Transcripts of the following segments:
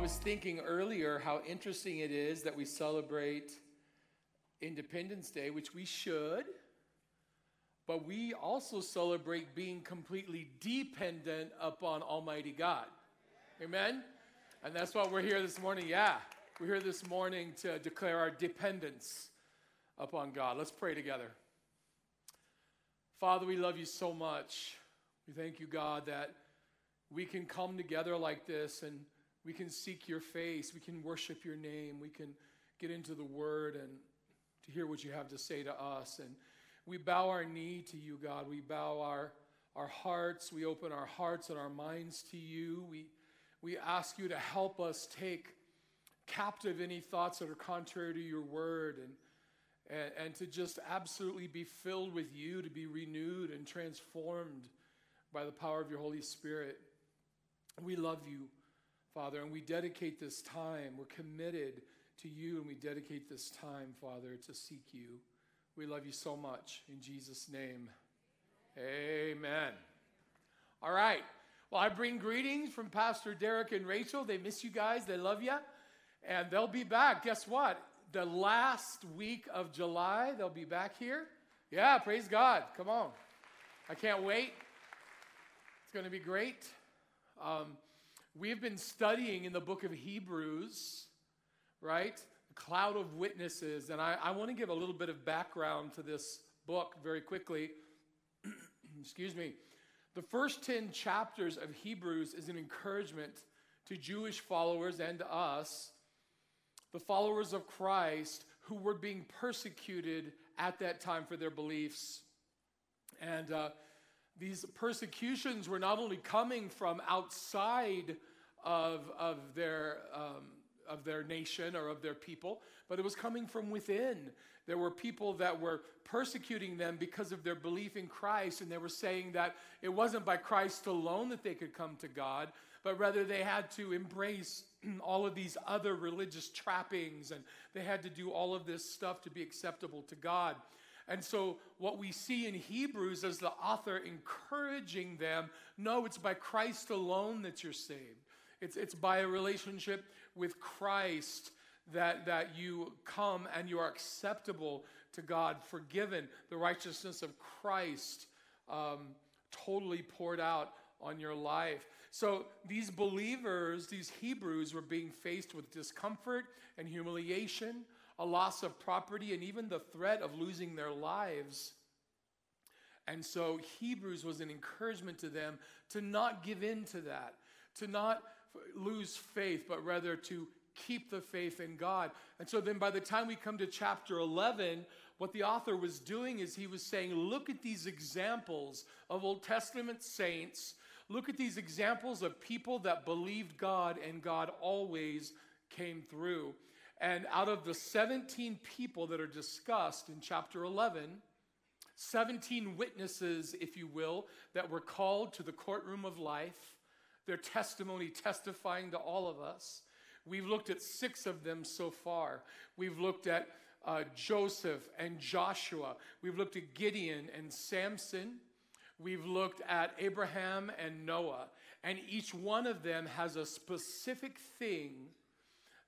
was thinking earlier how interesting it is that we celebrate Independence Day, which we should, but we also celebrate being completely dependent upon Almighty God. Amen? And that's why we're here this morning. Yeah, we're here this morning to declare our dependence upon God. Let's pray together. Father, we love you so much. We thank you, God, that we can come together like this and we can seek your face. We can worship your name. We can get into the word and to hear what you have to say to us. And we bow our knee to you, God. We bow our hearts. We open our hearts and our minds to you. We ask you to help us take captive any thoughts that are contrary to your word and to just absolutely be filled with you, to be renewed and transformed by the power of your Holy Spirit. We love you, Father, and we dedicate this time. We're committed to you, and we dedicate this time, Father, to seek you. We love you so much. In Jesus' name, amen. All right. Well, I bring greetings from Pastor Derek and Rachel. They miss you guys. They love you. And they'll be back. Guess what? The last week of July, they'll be back here. Yeah, praise God. Come on. I can't wait. It's going to be great. We've been studying in the book of Hebrews, right? The cloud of witnesses. And I want to give a little bit of background to this book very quickly. Excuse me. The first 10 chapters of Hebrews is an encouragement to Jewish followers and to us, the followers of Christ who were being persecuted at that time for their beliefs. And these persecutions were not only coming from outside of their nation or of their people, but it was coming from within. There were people that were persecuting them because of their belief in Christ, and they were saying that it wasn't by Christ alone that they could come to God, but rather they had to embrace all of these other religious trappings, and they had to do all of this stuff to be acceptable to God. And so what we see in Hebrews is the author encouraging them, no, it's by Christ alone that you're saved. It's by a relationship with Christ that you come and you are acceptable to God, forgiven, the righteousness of Christ totally poured out on your life. So these believers, these Hebrews, were being faced with discomfort and humiliation, a loss of property, and even the threat of losing their lives. And so Hebrews was an encouragement to them to not give in to that, to not lose faith, but rather to keep the faith in God. And so then by the time we come to chapter 11, what the author was doing is he was saying, look at these examples of Old Testament saints. Look at these examples of people that believed God, and God always came through. And out of the 17 people that are discussed in chapter 11, 17 witnesses, if you will, that were called to the courtroom of life, their testimony testifying to all of us. We've looked at 6 of them so far. We've looked at Joseph and Joshua. We've looked at Gideon and Samson. We've looked at Abraham and Noah. And each one of them has a specific thing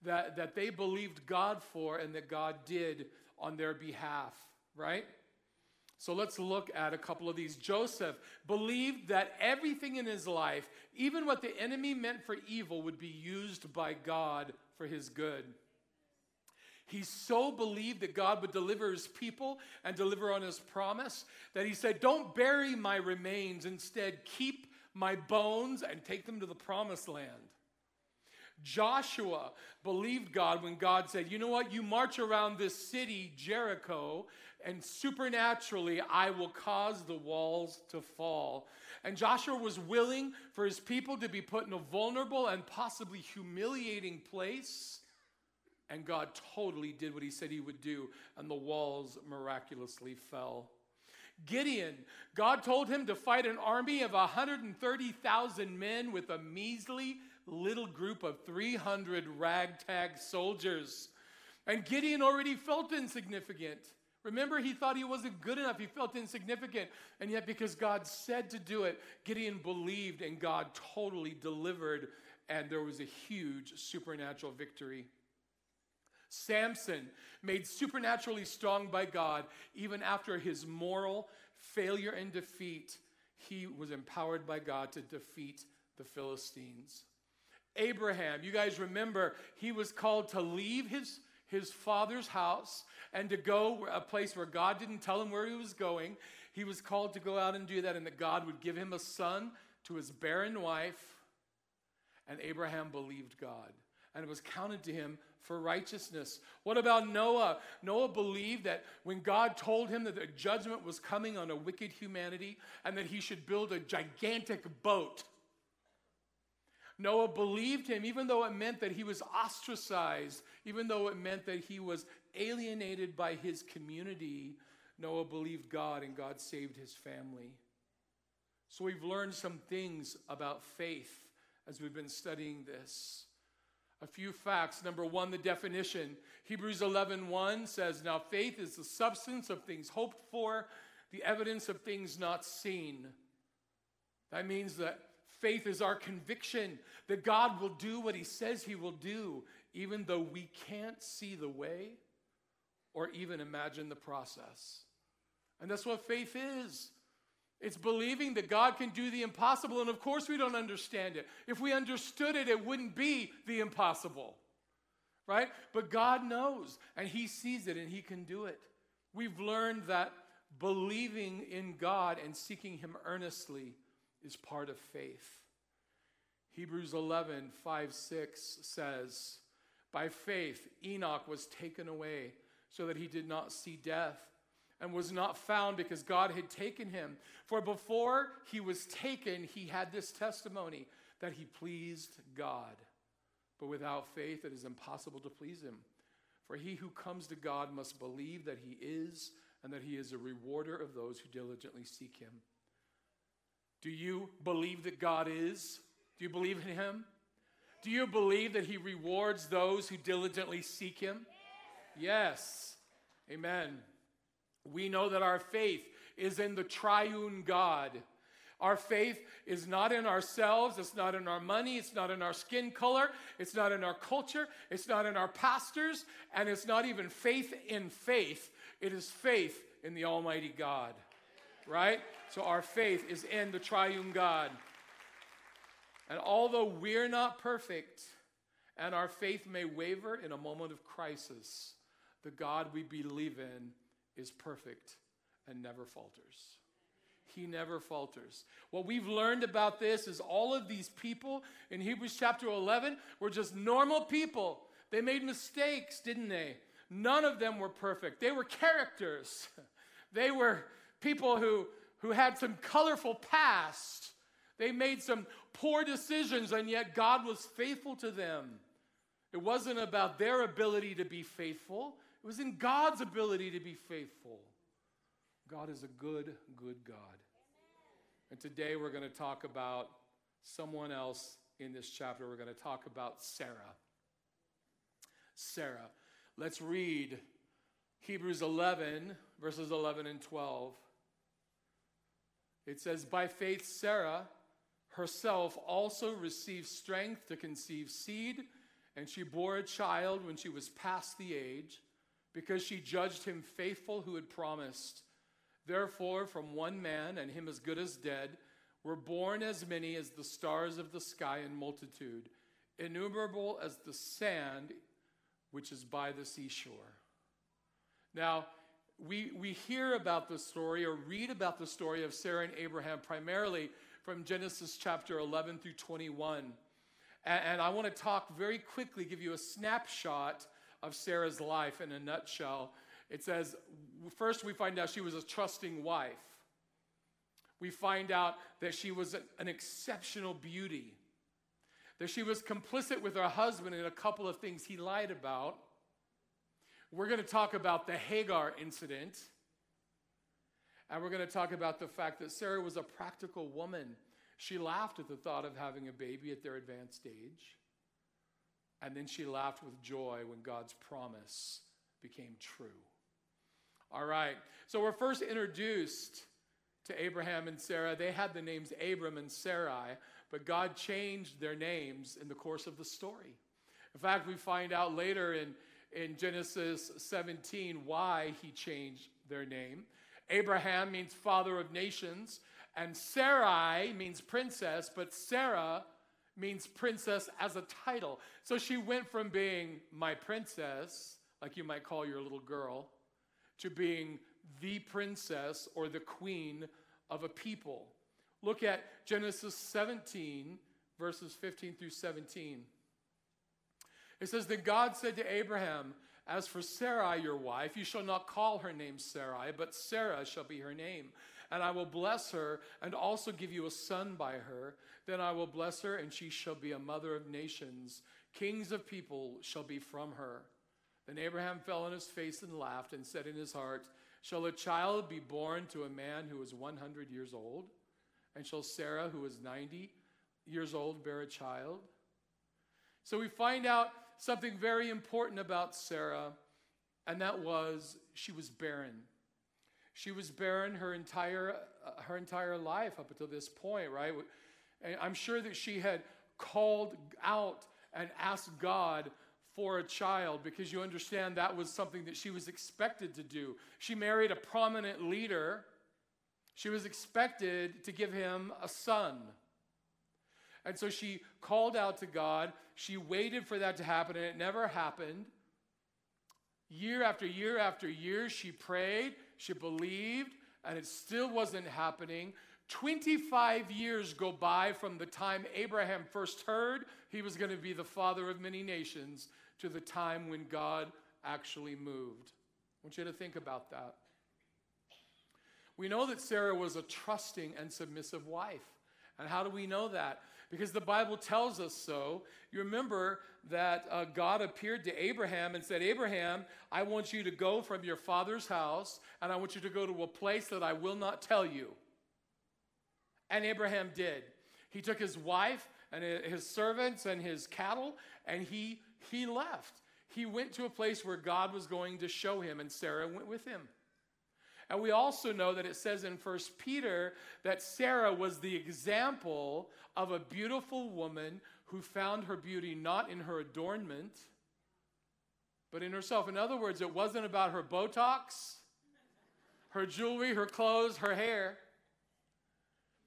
that they believed God for and that God did on their behalf, right? So let's look at a couple of these. Joseph believed that everything in his life, even what the enemy meant for evil, would be used by God for his good. He so believed that God would deliver his people and deliver on his promise that he said, don't bury my remains. Instead, keep my bones and take them to the promised land. Joshua believed God when God said, you know what, you march around this city, Jericho, and supernaturally I will cause the walls to fall. And Joshua was willing for his people to be put in a vulnerable and possibly humiliating place, and God totally did what he said he would do, and the walls miraculously fell. Gideon, God told him to fight an army of 130,000 men with a measly little group of 300 ragtag soldiers. And Gideon already felt insignificant. Remember, he thought he wasn't good enough. He felt insignificant. And yet because God said to do it, Gideon believed and God totally delivered and there was a huge supernatural victory. Samson, made supernaturally strong by God, even after his moral failure and defeat, he was empowered by God to defeat the Philistines. Abraham, you guys remember, he was called to leave his father's house and to go a place where God didn't tell him where he was going. He was called to go out and do that, and that God would give him a son to his barren wife. And Abraham believed God, and it was counted to him for righteousness. What about Noah? Noah believed that when God told him that the judgment was coming on a wicked humanity and that he should build a gigantic boat, Noah believed him, even though it meant that he was ostracized, even though it meant that he was alienated by his community. Noah believed God, and God saved his family. So we've learned some things about faith as we've been studying this. A few facts. Number one, the definition. Hebrews 11:1 says, "Now faith is the substance of things hoped for, the evidence of things not seen." That means that faith is our conviction that God will do what he says he will do, even though we can't see the way or even imagine the process. And that's what faith is. It's believing that God can do the impossible, and of course we don't understand it. If we understood it, it wouldn't be the impossible, right? But God knows, and he sees it, and he can do it. We've learned that believing in God and seeking him earnestly is part of faith. Hebrews 11:5-6 says, "By faith Enoch was taken away so that he did not see death, and was not found because God had taken him. For before he was taken, he had this testimony that he pleased God. But without faith, it is impossible to please him. For he who comes to God must believe that he is, and that he is a rewarder of those who diligently seek him." Do you believe that God is? Do you believe in him? Do you believe that he rewards those who diligently seek him? Yes. Amen. We know that our faith is in the triune God. Our faith is not in ourselves. It's not in our money. It's not in our skin color. It's not in our culture. It's not in our pastors. And it's not even faith in faith. It is faith in the Almighty God, right? So our faith is in the triune God. And although we're not perfect and our faith may waver in a moment of crisis, the God we believe in is perfect and never falters. He never falters. What we've learned about this is all of these people in Hebrews chapter 11 were just normal people. They made mistakes, didn't they? None of them were perfect. They were characters. They were people who had some colorful past. They made some poor decisions, and yet God was faithful to them. It wasn't about their ability to be faithful. It was in God's ability to be faithful. God is a good, good God. Amen. And today we're going to talk about someone else in this chapter. We're going to talk about Sarah. Sarah. Let's read Hebrews 11, verses 11 and 12. It says, "By faith Sarah herself also received strength to conceive seed, and she bore a child when she was past the age, because she judged him faithful who had promised. Therefore, from one man, and him as good as dead, were born as many as the stars of the sky in multitude, innumerable as the sand which is by the seashore." Now, we hear about the story or read about the story of Sarah and Abraham primarily from Genesis chapter 11 through 21. And I want to talk very quickly, give you a snapshot of Sarah's life in a nutshell. It says, first we find out she was a trusting wife. We find out that she was an exceptional beauty, that she was complicit with her husband in a couple of things he lied about. We're going to talk about the Hagar incident, and we're going to talk about the fact that Sarah was a practical woman. She laughed at the thought of having a baby at their advanced age. And then she laughed with joy when God's promise became true. All right, so we're first introduced to Abraham and Sarah. They had the names Abram and Sarai, but God changed their names in the course of the story. In fact, we find out later in Genesis 17 why he changed their name. Abraham means father of nations, and Sarai means princess, but Sarah means princess as a title. So she went from being my princess, like you might call your little girl, to being the princess or the queen of a people. Look at Genesis 17, verses 15 through 17. It says, "Then God said to Abraham, 'As for Sarai, your wife, you shall not call her name Sarai, but Sarah shall be her name. And I will bless her and also give you a son by her. Then I will bless her, and she shall be a mother of nations. Kings of people shall be from her.' Then Abraham fell on his face and laughed and said in his heart, 'Shall a child be born to a man who is 100 years old? And shall Sarah, who is 90 years old, bear a child?'" So we find out something very important about Sarah, and that was she was barren. She was barren her entire life up until this point, right? And I'm sure that she had called out and asked God for a child, because you understand that was something that she was expected to do. She married a prominent leader. She was expected to give him a son. And so she called out to God. She waited for that to happen, and it never happened. Year after year after year, she prayed, she believed, and it still wasn't happening. 25 years go by from the time Abraham first heard he was going to be the father of many nations to the time when God actually moved. I want you to think about that. We know that Sarah was a trusting and submissive wife. And how do we know that? Because the Bible tells us so. You remember that God appeared to Abraham and said, "Abraham, I want you to go from your father's house, and I want you to go to a place that I will not tell you." And Abraham did. He took his wife and his servants and his cattle, and he left. He went to a place where God was going to show him, and Sarah went with him. And we also know that it says in 1 Peter that Sarah was the example of a beautiful woman who found her beauty not in her adornment, but in herself. In other words, it wasn't about her Botox, her jewelry, her clothes, her hair.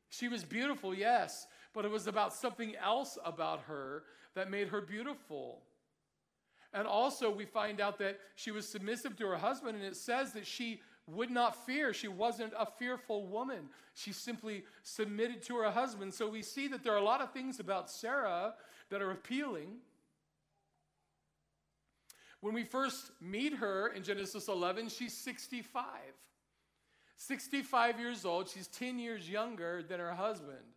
She was beautiful, yes, but it was about something else about her that made her beautiful. And also we find out that she was submissive to her husband, and it says that she would not fear. She wasn't a fearful woman. She simply submitted to her husband. So we see that there are a lot of things about Sarah that are appealing. When we first meet her in Genesis 11, she's 65. 65 years old. She's 10 years younger than her husband.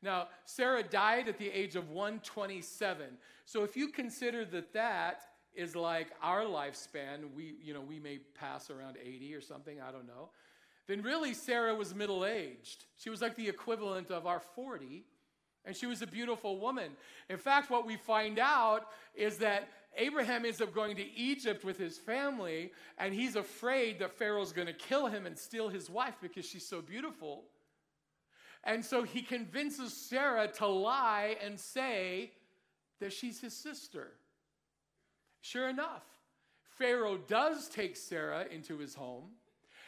Now, Sarah died at the age of 127. So if you consider that is like our lifespan, we may pass around 80 or something, I don't know, then really Sarah was middle-aged. She was like the equivalent of our 40, and she was a beautiful woman. In fact, what we find out is that Abraham ends up going to Egypt with his family, and he's afraid that Pharaoh's going to kill him and steal his wife because she's so beautiful. And so he convinces Sarah to lie and say that she's his sister. Sure enough, Pharaoh does take Sarah into his home.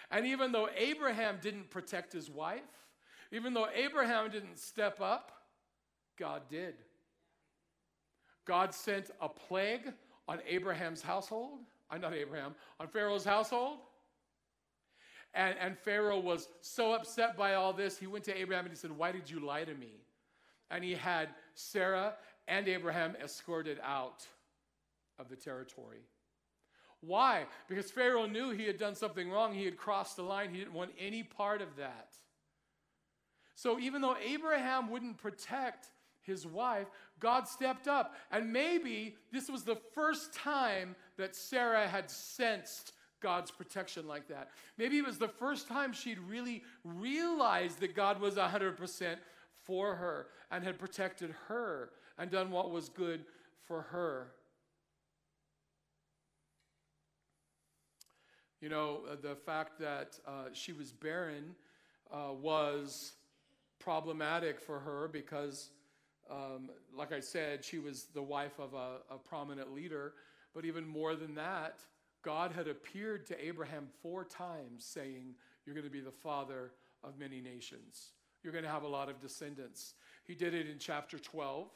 And even though Abraham didn't protect his wife, even though Abraham didn't step up, God did. God sent a plague on Pharaoh's household. And Pharaoh was so upset by all this, he went to Abraham and he said, "Why did you lie to me?" And he had Sarah and Abraham escorted out of the territory. Why? Because Pharaoh knew he had done something wrong. He had crossed the line. He didn't want any part of that. So even though Abraham wouldn't protect his wife, God stepped up. And maybe this was the first time that Sarah had sensed God's protection like that. Maybe it was the first time she'd really realized that God was 100% for her and had protected her and done what was good for her. The fact that she was barren was problematic for her because, like I said, she was the wife of a prominent leader. But even more than that, God had appeared to Abraham 4 times saying, "You're going to be the father of many nations. You're going to have a lot of descendants." He did it in chapter 12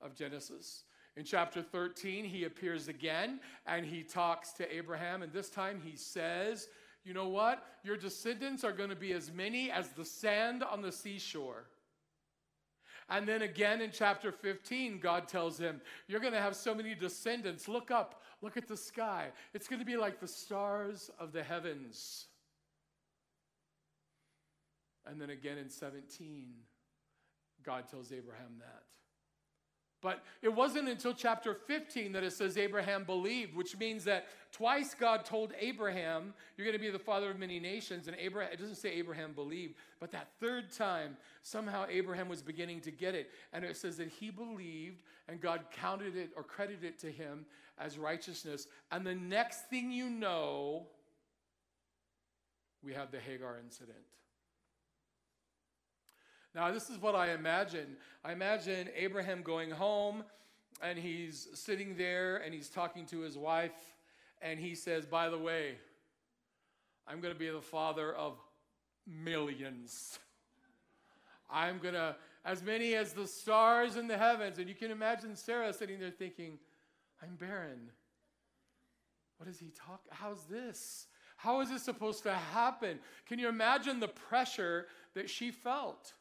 of Genesis. In chapter 13, he appears again, and he talks to Abraham, and this time he says, "You know what? Your descendants are going to be as many as the sand on the seashore." And then again in chapter 15, God tells him, "You're going to have so many descendants. Look up. Look at the sky. It's going to be like the stars of the heavens." And then again in 17, God tells Abraham that. But it wasn't until chapter 15 that it says Abraham believed, which means that twice God told Abraham, "You're going to be the father of many nations." And Abraham, it doesn't say Abraham believed, but that third time, somehow Abraham was beginning to get it. And it says that he believed, and God counted it or credited it to him as righteousness. And the next thing you know, we have the Hagar incident. Now, this is what I imagine. I imagine Abraham going home, and he's sitting there, and he's talking to his wife, and he says, "By the way, I'm going to be the father of millions. I'm going to, as many as the stars in the heavens." And you can imagine Sarah sitting there thinking, "I'm barren. What is he talking? How's this? How is this supposed to happen?" Can you imagine the pressure that she felt?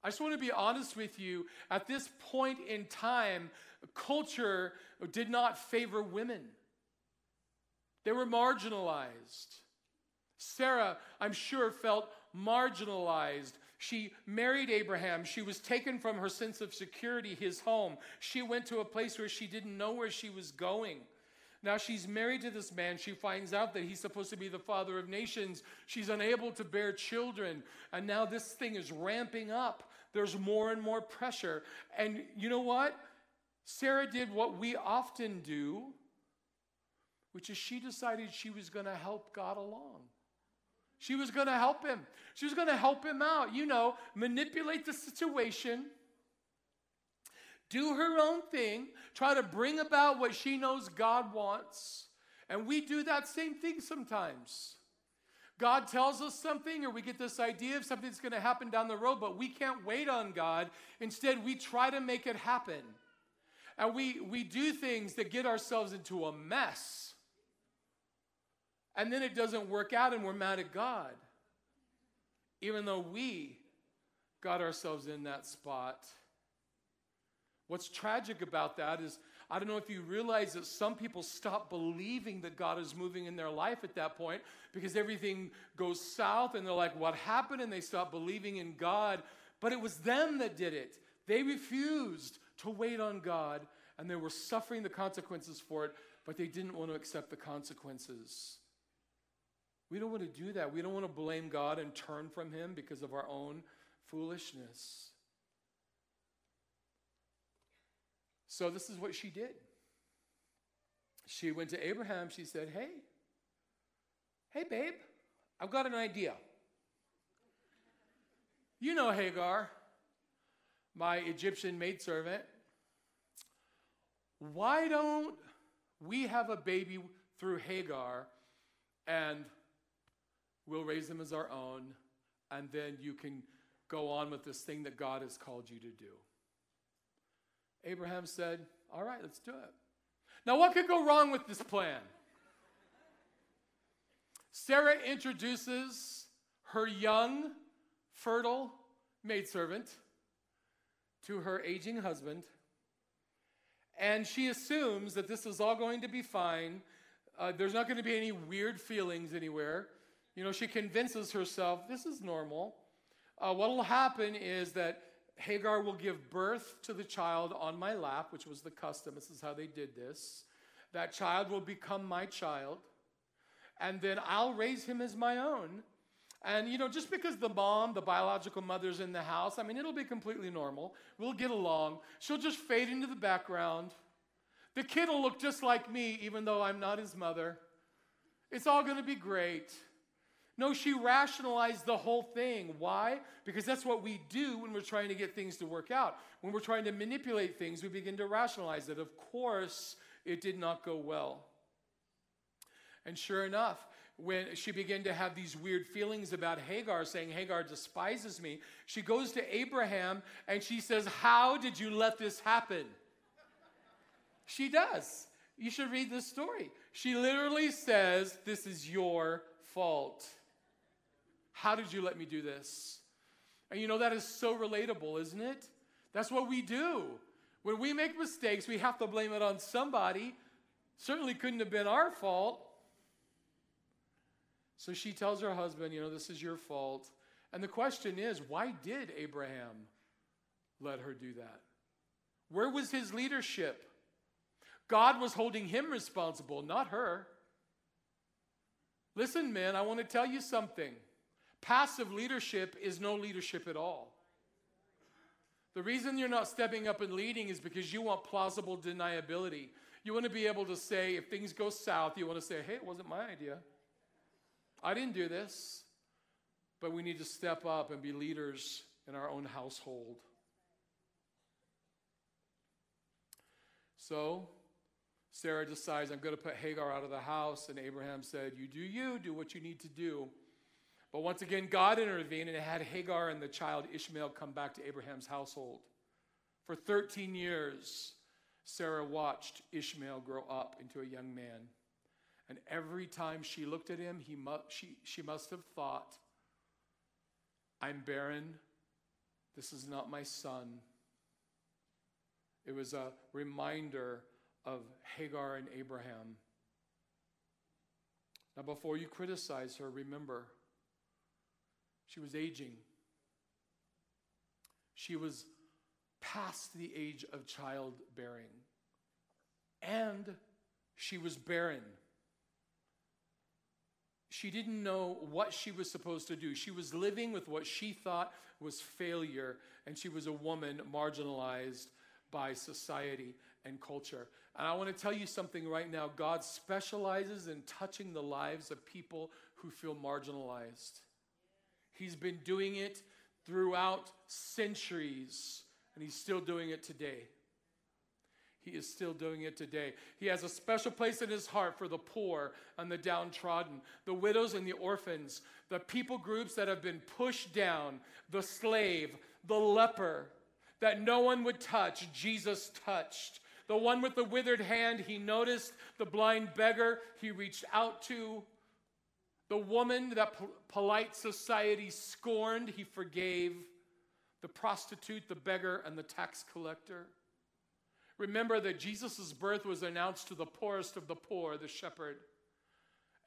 I just want to be honest with you. At this point in time, culture did not favor women. They were marginalized. Sarah, I'm sure, felt marginalized. She married Abraham. She was taken from her sense of security, his home. She went to a place where she didn't know where she was going. Now she's married to this man. She finds out that he's supposed to be the father of nations. She's unable to bear children. And now this thing is ramping up. There's more and more pressure. And you know what? Sarah did what we often do, which is she decided she was going to help God along. She was going to help him. She was going to help him out. You know, manipulate the situation. Do her own thing, try to bring about what she knows God wants. And we do that same thing sometimes. God tells us something, or we get this idea of something that's going to happen down the road, but we can't wait on God. Instead, we try to make it happen. And we do things that get ourselves into a mess. And then it doesn't work out, and we're mad at God, even though we got ourselves in that spot. What's tragic about that is, I don't know if you realize that some people stop believing that God is moving in their life at that point because everything goes south and they're like, "What happened?" And they stop believing in God. But it was them that did it. They refused to wait on God, and they were suffering the consequences for it, but they didn't want to accept the consequences. We don't want to do that. We don't want to blame God and turn from him because of our own foolishness. So this is what she did. She went to Abraham. She said, hey, babe, I've got an idea. You know Hagar, my Egyptian maidservant. Why don't we have a baby through Hagar, and we'll raise them as our own, and then you can go on with this thing that God has called you to do? Abraham said, "All right, let's do it." Now, what could go wrong with this plan? Sarah introduces her young, fertile maidservant to her aging husband, and she assumes that this is all going to be fine. There's not going to be any weird feelings anywhere. You know, she convinces herself this is normal. What will happen is that Hagar will give birth to the child on my lap, which was the custom. This is how they did this. That child will become my child, and then I'll raise him as my own. And, you know, just because the biological mother's in the house, I mean, it'll be completely normal. We'll get along. She'll just fade into the background. The kid will look just like me, even though I'm not his mother. It's all going to be great. No, she rationalized the whole thing. Why? Because that's what we do when we're trying to get things to work out. When we're trying to manipulate things, we begin to rationalize it. Of course, it did not go well. And sure enough, when she began to have these weird feelings about Hagar, saying, Hagar despises me, she goes to Abraham and she says, how did you let this happen? She does. You should read this story. She literally says, this is your fault. How did you let me do this? And you know, that is so relatable, isn't it? That's what we do. When we make mistakes, we have to blame it on somebody. Certainly couldn't have been our fault. So she tells her husband, you know, this is your fault. And the question is, why did Abraham let her do that? Where was his leadership? God was holding him responsible, not her. Listen, men, I want to tell you something. Passive leadership is no leadership at all. The reason you're not stepping up and leading is because you want plausible deniability. You want to be able to say, if things go south, you want to say, hey, it wasn't my idea. I didn't do this, but we need to step up and be leaders in our own household. So Sarah decides, I'm going to put Hagar out of the house, and Abraham said, you, do what you need to do. But once again, God intervened and had Hagar and the child Ishmael come back to Abraham's household. For 13 years, Sarah watched Ishmael grow up into a young man. And every time she looked at him, she must have thought, I'm barren. This is not my son. It was a reminder of Hagar and Abraham. Now, before you criticize her, remember, she was aging. She was past the age of childbearing. And she was barren. She didn't know what she was supposed to do. She was living with what she thought was failure, and she was a woman marginalized by society and culture. And I want to tell you something right now. God specializes in touching the lives of people who feel marginalized. He's been doing it throughout centuries, and he's still doing it today. He is still doing it today. He has a special place in his heart for the poor and the downtrodden, the widows and the orphans, the people groups that have been pushed down, the slave, the leper, that no one would touch, Jesus touched. The one with the withered hand, he noticed. The blind beggar, he reached out to. The woman that polite society scorned, he forgave. The prostitute, the beggar, and the tax collector. Remember that Jesus' birth was announced to the poorest of the poor, the shepherd.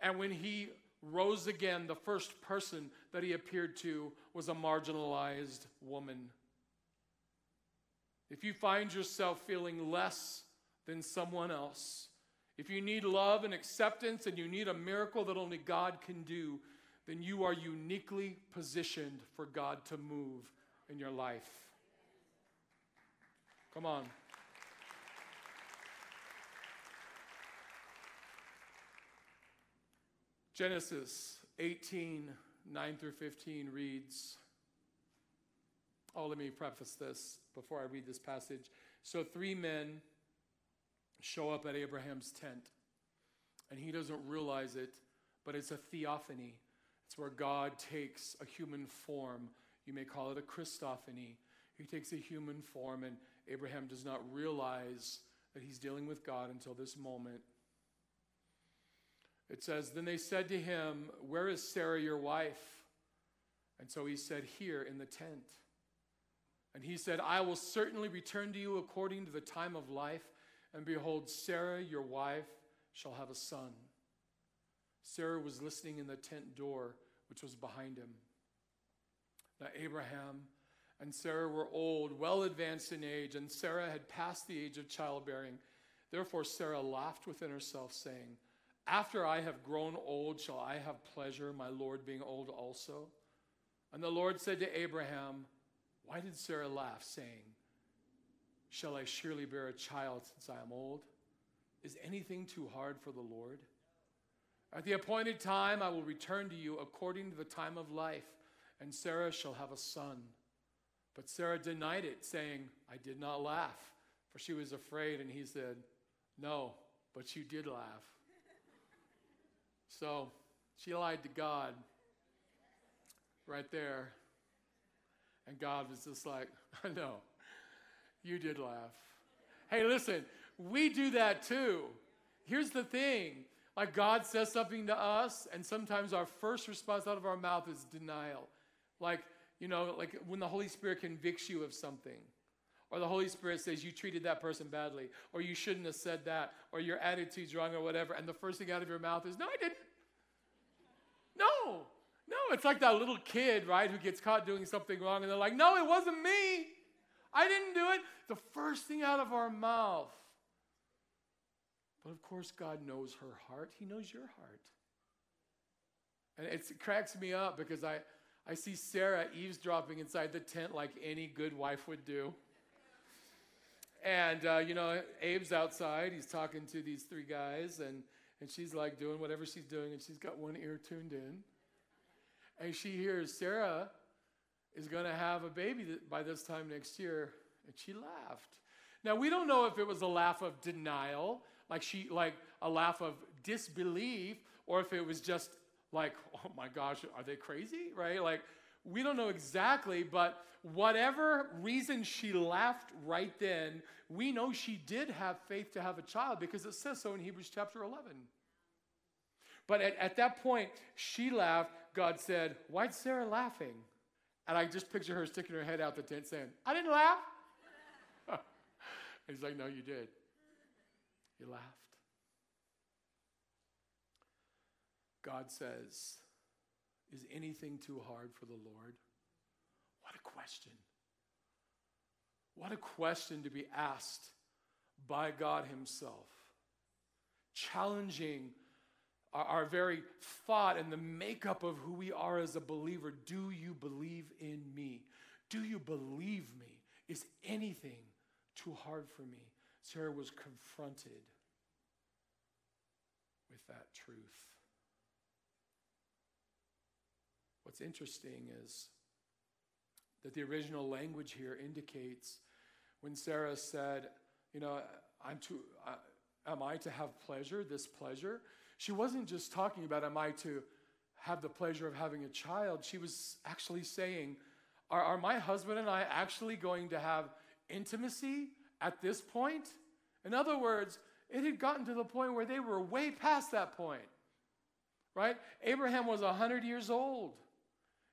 And when he rose again, the first person that he appeared to was a marginalized woman. If you find yourself feeling less than someone else, if you need love and acceptance and you need a miracle that only God can do, then you are uniquely positioned for God to move in your life. Come on. Genesis 18, 9 through 15 reads, oh, let me preface this before I read this passage. So 3 men show up at Abraham's tent, and he doesn't realize it, but it's a theophany. It's where God takes a human form. You may call it a Christophany. He takes a human form, and Abraham does not realize that he's dealing with God until this moment. It says, then they said to him, where is Sarah your wife? And so he said, here in the tent. And he said, I will certainly return to you according to the time of life. And behold, Sarah your wife shall have a son. Sarah was listening in the tent door, which was behind him. Now Abraham and Sarah were old, well advanced in age, and Sarah had passed the age of childbearing. Therefore Sarah laughed within herself, saying, after I have grown old, shall I have pleasure, my Lord being old also? And the Lord said to Abraham, why did Sarah laugh, saying, shall I surely bear a child since I am old? Is anything too hard for the Lord? At the appointed time, I will return to you according to the time of life, and Sarah shall have a son. But Sarah denied it, saying, I did not laugh, for she was afraid. And he said, no, but you did laugh. So she lied to God right there. And God was just like, no, you did laugh. Hey, listen, we do that too. Here's the thing. Like God says something to us, and sometimes our first response out of our mouth is denial. Like when the Holy Spirit convicts you of something, or the Holy Spirit says you treated that person badly, or you shouldn't have said that, or your attitude's wrong, or whatever, and the first thing out of your mouth is, no, I didn't. No, it's like that little kid, right, who gets caught doing something wrong, and they're like, no, it wasn't me. I didn't do it. The first thing out of our mouth. But of course, God knows her heart. He knows your heart. And it cracks me up because I see Sarah eavesdropping inside the tent like any good wife would do. And, Abe's outside. He's talking to these three guys. And she's like doing whatever she's doing. And she's got one ear tuned in. And she hears Sarah is going to have a baby by this time next year. And she laughed. Now, we don't know if it was a laugh of denial, like a laugh of disbelief, or if it was just like, oh my gosh, are they crazy, right? Like, we don't know exactly, but whatever reason she laughed right then, we know she did have faith to have a child because it says so in Hebrews chapter 11. But at that point, she laughed. God said, why'd Sarah laughing? And I just picture her sticking her head out the tent saying, I didn't laugh. He's like, no, you did. You laughed. God says, is anything too hard for the Lord? What a question. What a question to be asked by God himself. Challenging our very thought and the makeup of who we are as a believer. Do you believe in me? Do you believe me? Is anything too hard for me? Sarah was confronted with that truth. What's interesting is that the original language here indicates when Sarah said, am I to have pleasure, this pleasure? She wasn't just talking about, am I to have the pleasure of having a child? She was actually saying, are my husband and I actually going to have intimacy at this point? In other words, it had gotten to the point where they were way past that point, right? Abraham was 100 years old,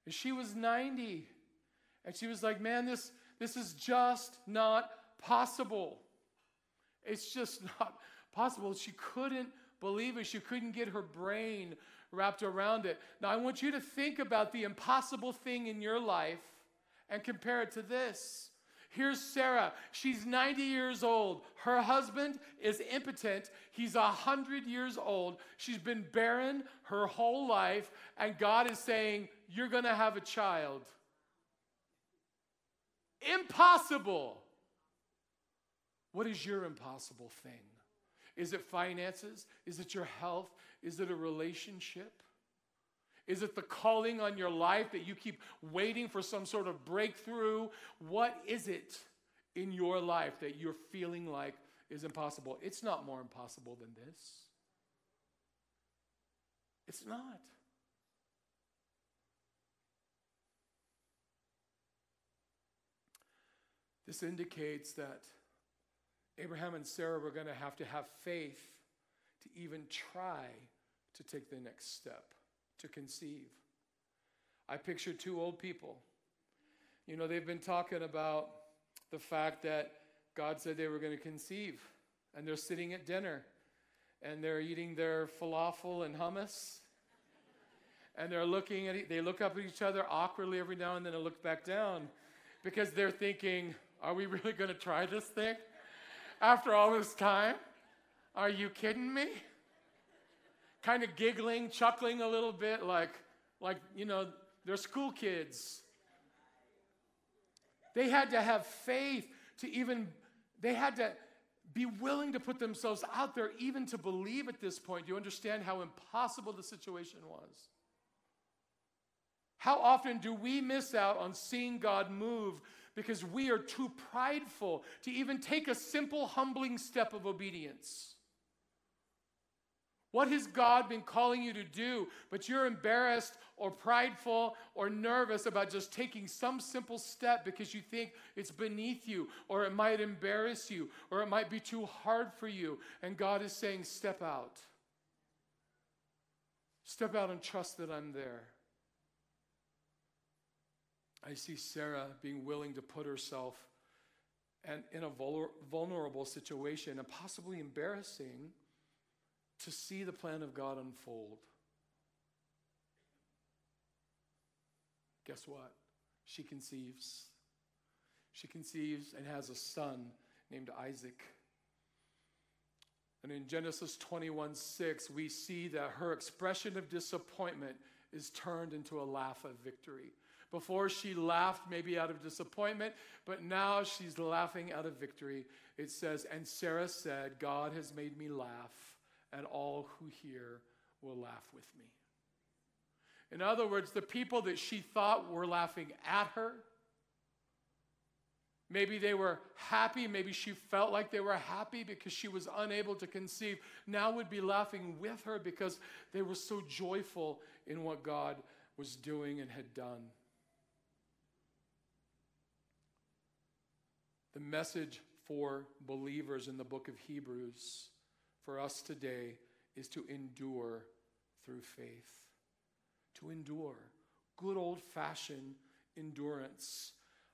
and she was 90. And she was like, man, this is just not possible. It's just not possible. She couldn't believe it. She couldn't get her brain wrapped around it. Now, I want you to think about the impossible thing in your life and compare it to this. Here's Sarah. She's 90 years old. Her husband is impotent. He's 100 years old. She's been barren her whole life. And God is saying, you're going to have a child. Impossible. What is your impossible thing? Is it finances? Is it your health? Is it a relationship? Is it the calling on your life that you keep waiting for some sort of breakthrough? What is it in your life that you're feeling like is impossible? It's not more impossible than this. It's not. This indicates that Abraham and Sarah were going to have faith to even try to take the next step. To conceive. I picture two old people. They've been talking about the fact that God said they were going to conceive. And they're sitting at dinner. And they're eating their falafel and hummus. And they're they look up at each other awkwardly every now and then and look back down. Because they're thinking, are we really going to try this thing? After all this time? Are you kidding me? Kind of giggling, chuckling a little bit, like they're school kids. They had to have faith to even, they had to, be willing to put themselves out there even to believe at this point. You understand how impossible the situation was. How often do we miss out on seeing God move because we are too prideful to even take a simple, humbling step of obedience? What has God been calling you to do, but you're embarrassed or prideful or nervous about just taking some simple step because you think it's beneath you, or it might embarrass you, or it might be too hard for you? And God is saying, step out. Step out and trust that I'm there. I see Sarah being willing to put herself in a vulnerable situation, and possibly embarrassing, to see the plan of God unfold. Guess what? She conceives. She conceives and has a son named Isaac. And in Genesis 21:6, we see that her expression of disappointment is turned into a laugh of victory. Before, she laughed maybe out of disappointment, but now she's laughing out of victory. It says, and Sarah said, God has made me laugh, and all who hear will laugh with me. In other words, the people that she thought were laughing at her, maybe they were happy, maybe she felt like they were happy because she was unable to conceive, now would be laughing with her because they were so joyful in what God was doing and had done. The message for believers in the book of Hebrews for us today is to endure through faith. To endure. Good old-fashioned endurance.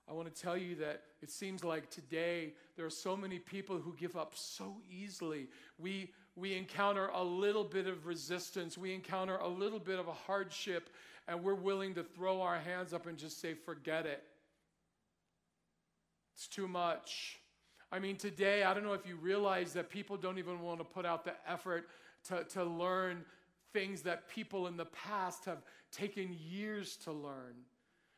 I want to tell you that it seems like today there are so many people who give up so easily. We encounter a little bit of resistance. We encounter a little bit of a hardship, and we're willing to throw our hands up and just say, forget it. It's too much. I mean, today, I don't know if you realize that people don't even want to put out the effort to learn things that people in the past have taken years to learn.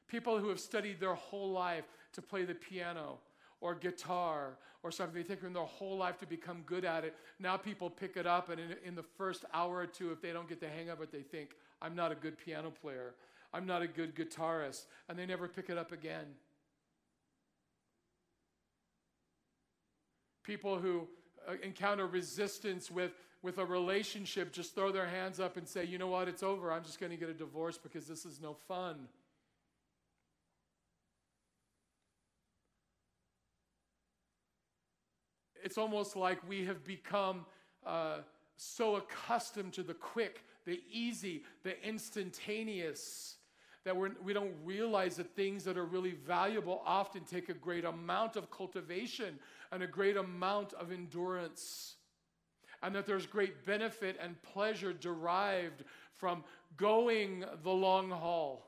People who have studied their whole life to play the piano or guitar or something, they've taken their whole life to become good at it. Now people pick it up, and in the first hour or two, if they don't get the hang of it, they think, I'm not a good piano player. I'm not a good guitarist. And they never pick it up again. People who encounter resistance with a relationship just throw their hands up and say, you know what, it's over. I'm just going to get a divorce because this is no fun. It's almost like we have become so accustomed to the quick, the easy, the instantaneous, that we don't realize that things that are really valuable often take a great amount of cultivation and a great amount of endurance, and that there's great benefit and pleasure derived from going the long haul,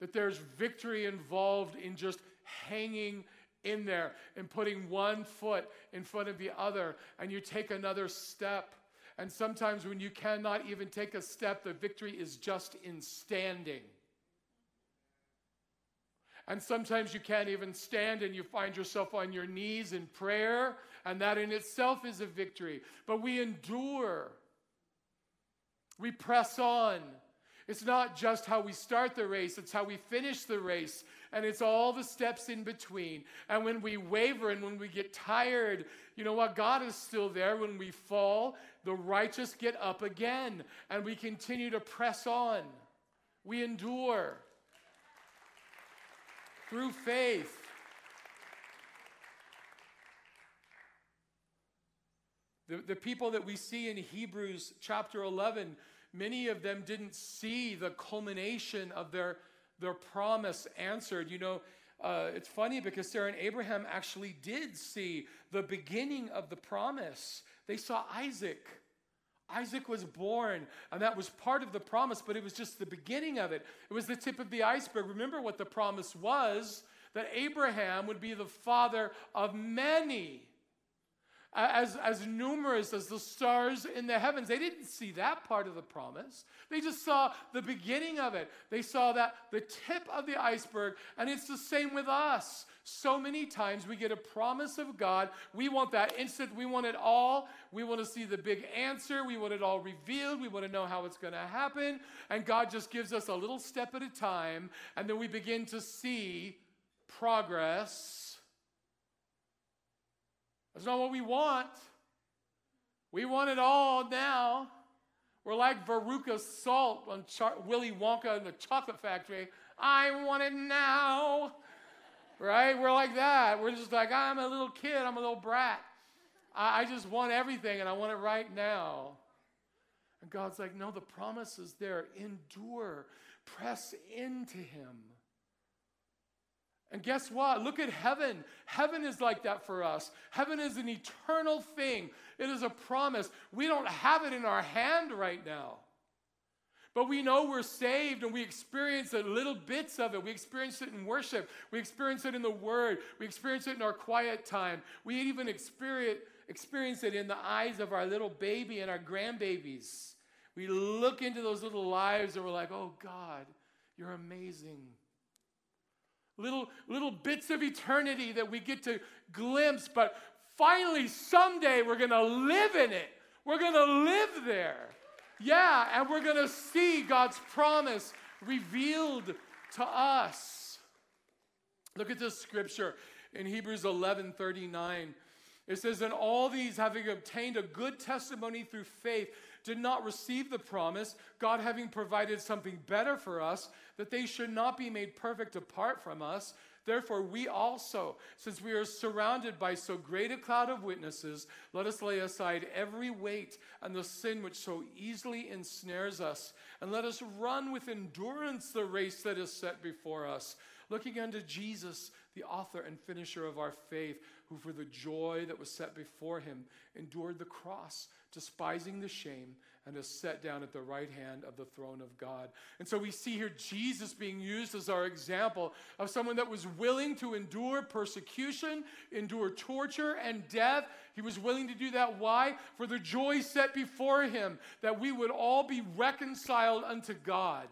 that there's victory involved in just hanging in there and putting one foot in front of the other, and you take another step. And sometimes when you cannot even take a step, the victory is just in standing. And sometimes you can't even stand, and you find yourself on your knees in prayer, and that in itself is a victory. But we endure. We press on. It's not just how we start the race, it's how we finish the race, and it's all the steps in between. And when we waver and when we get tired, you know what? God is still there. When we fall, the righteous get up again, and we continue to press on. We endure through faith. The people that we see in Hebrews chapter 11, many of them didn't see the culmination of their promise answered. You know, it's funny because Sarah and Abraham actually did see the beginning of the promise. They saw Isaac. Isaac was born, and that was part of the promise, but it was just the beginning of it. It was the tip of the iceberg. Remember what the promise was, that Abraham would be the father of many. as numerous as the stars in the heavens. They didn't see that part of the promise. They just saw the beginning of it. They saw that the tip of the iceberg, and it's the same with us. So many times we get a promise of God. We want that instant. We want it all. We want to see the big answer. We want it all revealed. We want to know how it's going to happen. And God just gives us a little step at a time, and then we begin to see progress. That's not what we want. We want it all now. We're like Veruca Salt on Willy Wonka in the Chocolate Factory. I want it now. Right? We're like that. We're just like, I'm a little kid. I'm a little brat. I just want everything, and I want it right now. And God's like, no, the promise is there. Endure. Press into him. And guess what? Look at heaven. Heaven is like that for us. Heaven is an eternal thing. It is a promise. We don't have it in our hand right now. But we know we're saved, and we experience the little bits of it. We experience it in worship. We experience it in the Word. We experience it in our quiet time. We even experience it in the eyes of our little baby and our grandbabies. We look into those little lives, and we're like, oh, God, you're amazing. Little bits of eternity that we get to glimpse, but finally, someday, we're going to live in it. We're going to live there. Yeah, and we're going to see God's promise revealed to us. Look at this scripture in Hebrews 11:39. It says, and all these, having obtained a good testimony through faith, did not receive the promise, God having provided something better for us, that they should not be made perfect apart from us. Therefore, we also, since we are surrounded by so great a cloud of witnesses, let us lay aside every weight and the sin which so easily ensnares us, and let us run with endurance the race that is set before us, looking unto Jesus, the author and finisher of our faith, who for the joy that was set before him endured the cross, despising the shame, and is set down at the right hand of the throne of God. And so we see here Jesus being used as our example of someone that was willing to endure persecution, endure torture and death. He was willing to do that. Why? For the joy set before him, that we would all be reconciled unto God.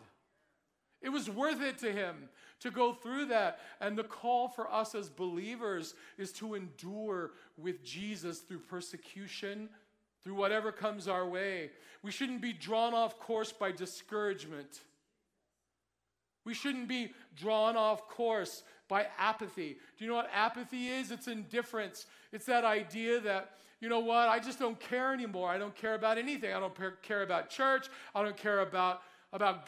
It was worth it to him to go through that. And the call for us as believers is to endure with Jesus through persecution, through whatever comes our way. We shouldn't be drawn off course by discouragement. We shouldn't be drawn off course by apathy. Do you know what apathy is? It's indifference. It's that idea that, you know what, I just don't care anymore. I don't care about anything. I don't care about church. I don't care about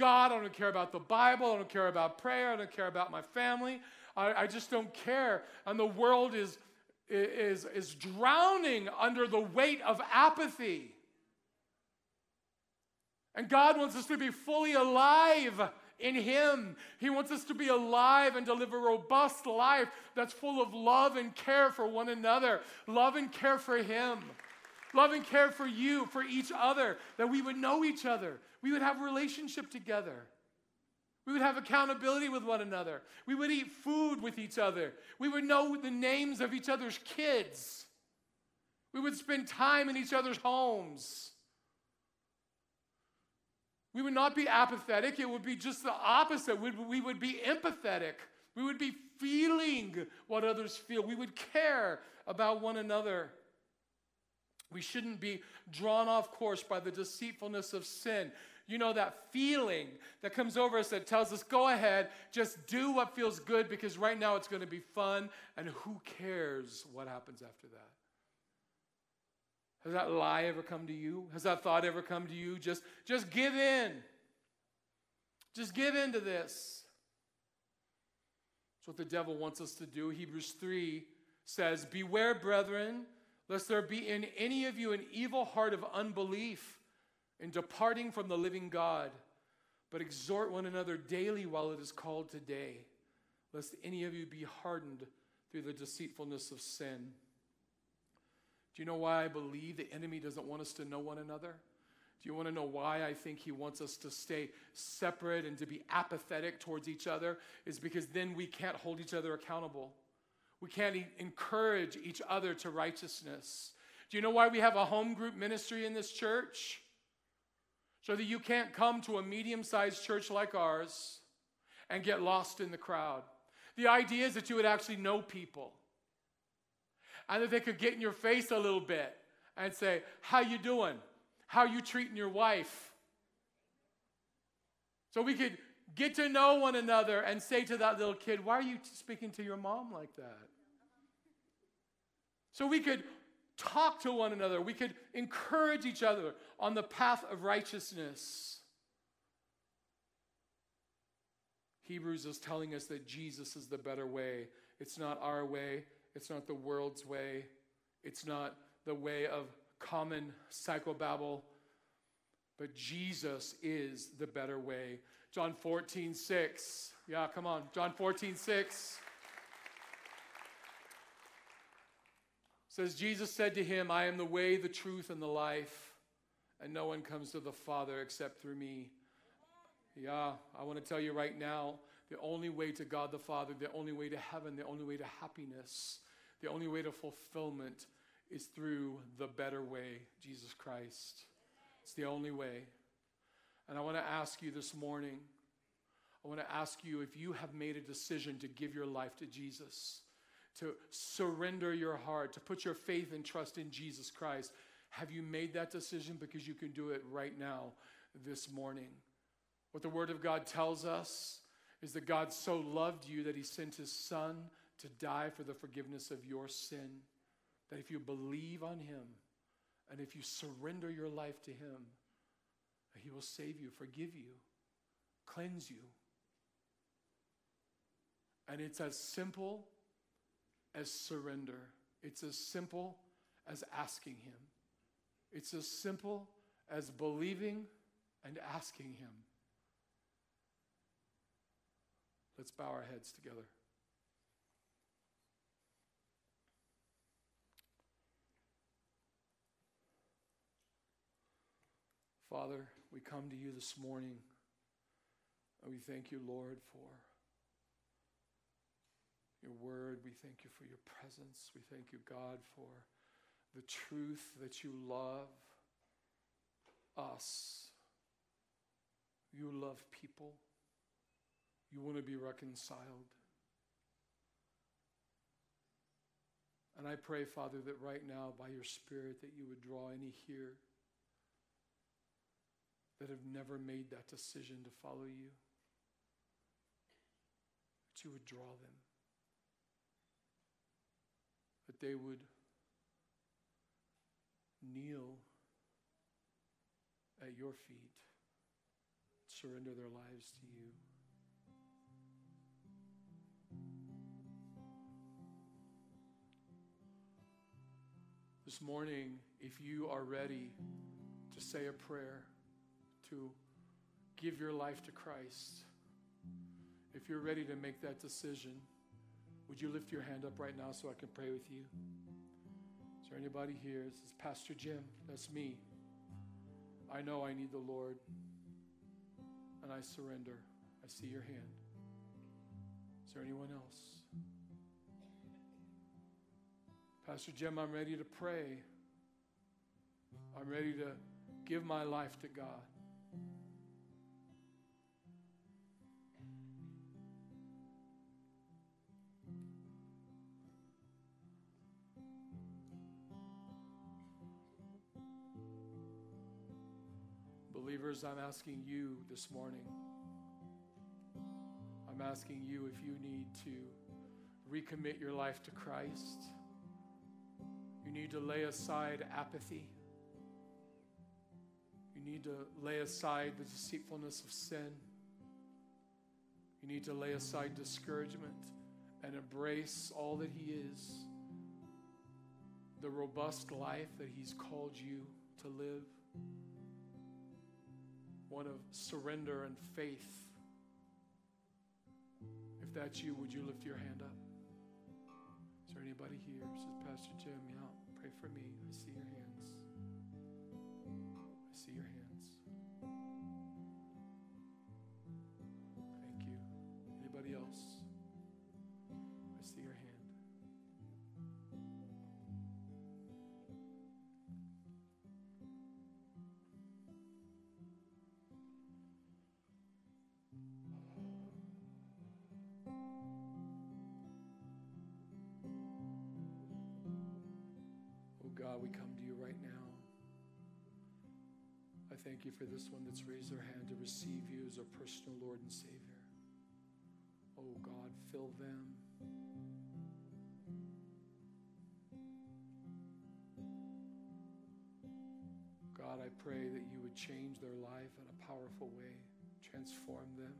God. I don't care about the Bible. I don't care about prayer. I don't care about my family. I just don't care. And the world is drowning under the weight of apathy. And God wants us to be fully alive in him. He wants us to be alive and to live a robust life that's full of love and care for one another, love and care for him, love and care for you, for each other, that we would know each other, we would have a relationship together. We would have accountability with one another. We would eat food with each other. We would know the names of each other's kids. We would spend time in each other's homes. We would not be apathetic. It would be just the opposite. We would be empathetic. We would be feeling what others feel. We would care about one another. We shouldn't be drawn off course by the deceitfulness of sin. You know, that feeling that comes over us that tells us, go ahead, just do what feels good, because right now it's going to be fun, and who cares what happens after that? Has that lie ever come to you? Has that thought ever come to you? Just give in. Just give in to this. That's what the devil wants us to do. Hebrews 3 says, beware, brethren, lest there be in any of you an evil heart of unbelief in departing from the living God, but exhort one another daily while it is called today, lest any of you be hardened through the deceitfulness of sin. Do you know why I believe the enemy doesn't want us to know one another? Do you want to know why I think he wants us to stay separate and to be apathetic towards each other? Is because then we can't hold each other accountable. We can't encourage each other to righteousness. Do you know why we have a home group ministry in this church? So that you can't come to a medium-sized church like ours and get lost in the crowd. The idea is that you would actually know people. And that they could get in your face a little bit and say, how you doing? How you treating your wife? So we could get to know one another and say to that little kid, why are you speaking to your mom like that? So we could talk to one another. We could encourage each other on the path of righteousness. Hebrews is telling us that Jesus is the better way. It's not our way. It's not the world's way. It's not the way of common psychobabble. But Jesus is the better way. John 14:6. Yeah, come on. John 14:6. Says, Jesus said to him, I am the way, the truth, and the life, and no one comes to the Father except through me. Yeah, I want to tell you right now, the only way to God the Father, the only way to heaven, the only way to happiness, the only way to fulfillment is through the better way, Jesus Christ. It's the only way. And I want to ask you this morning, I want to ask you if you have made a decision to give your life to Jesus, to surrender your heart, to put your faith and trust in Jesus Christ. Have you made that decision? Because you can do it right now, this morning. What the Word of God tells us is that God so loved you that he sent his Son to die for the forgiveness of your sin. That if you believe on him, and if you surrender your life to him, he will save you, forgive you, cleanse you. And it's as simple as surrender. It's as simple as asking him. It's as simple as believing and asking him. Let's bow our heads together. Father, we come to you this morning, and we thank you, Lord, for your word. We thank you for your presence. We thank you, God, for the truth that you love us. You love people. You want to be reconciled. And I pray, Father, that right now, by your Spirit, that you would draw any here that have never made that decision to follow you, that you would draw them. That they would kneel at your feet, surrender their lives to you. This morning, if you are ready to say a prayer, to give your life to Christ, if you're ready to make that decision, would you lift your hand up right now so I can pray with you? Is there anybody here? This is Pastor Jim. That's me. I know I need the Lord, and I surrender. I see your hand. Is there anyone else? Pastor Jim, I'm ready to pray. I'm ready to give my life to God. I'm asking you this morning. I'm asking you if you need to recommit your life to Christ. You need to lay aside apathy. You need to lay aside the deceitfulness of sin. You need to lay aside discouragement and embrace all that he is, the robust life that he's called you to live. One of surrender and faith. If that's you, would you lift your hand up? Is there anybody here? Says Pastor Jim, yeah, pray for me. I see your hands. I see your hands. Thank you. Anybody else? I see your hand. God, we come to you right now. I thank you for this one that's raised their hand to receive you as our personal Lord and Savior. Oh God, fill them. God, I pray that you would change their life in a powerful way, transform them.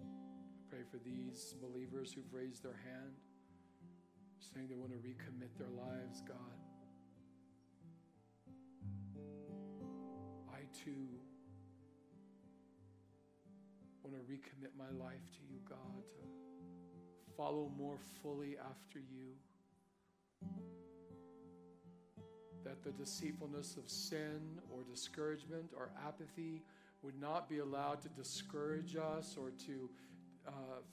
I pray for these believers who've raised their hand, saying they want to recommit their lives, God. I too want to recommit my life to you, God, to follow more fully after you, that the deceitfulness of sin or discouragement or apathy would not be allowed to discourage us or to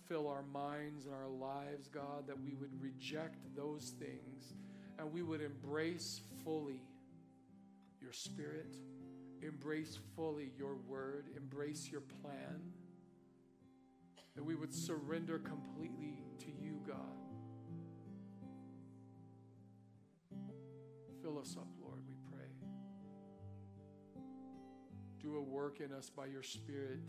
fill our minds and our lives, God, that we would reject those things and we would embrace fully your Spirit, embrace fully your word, embrace your plan, that we would surrender completely to you, God. Fill us up, Lord, we pray. Do a work in us by your Spirit.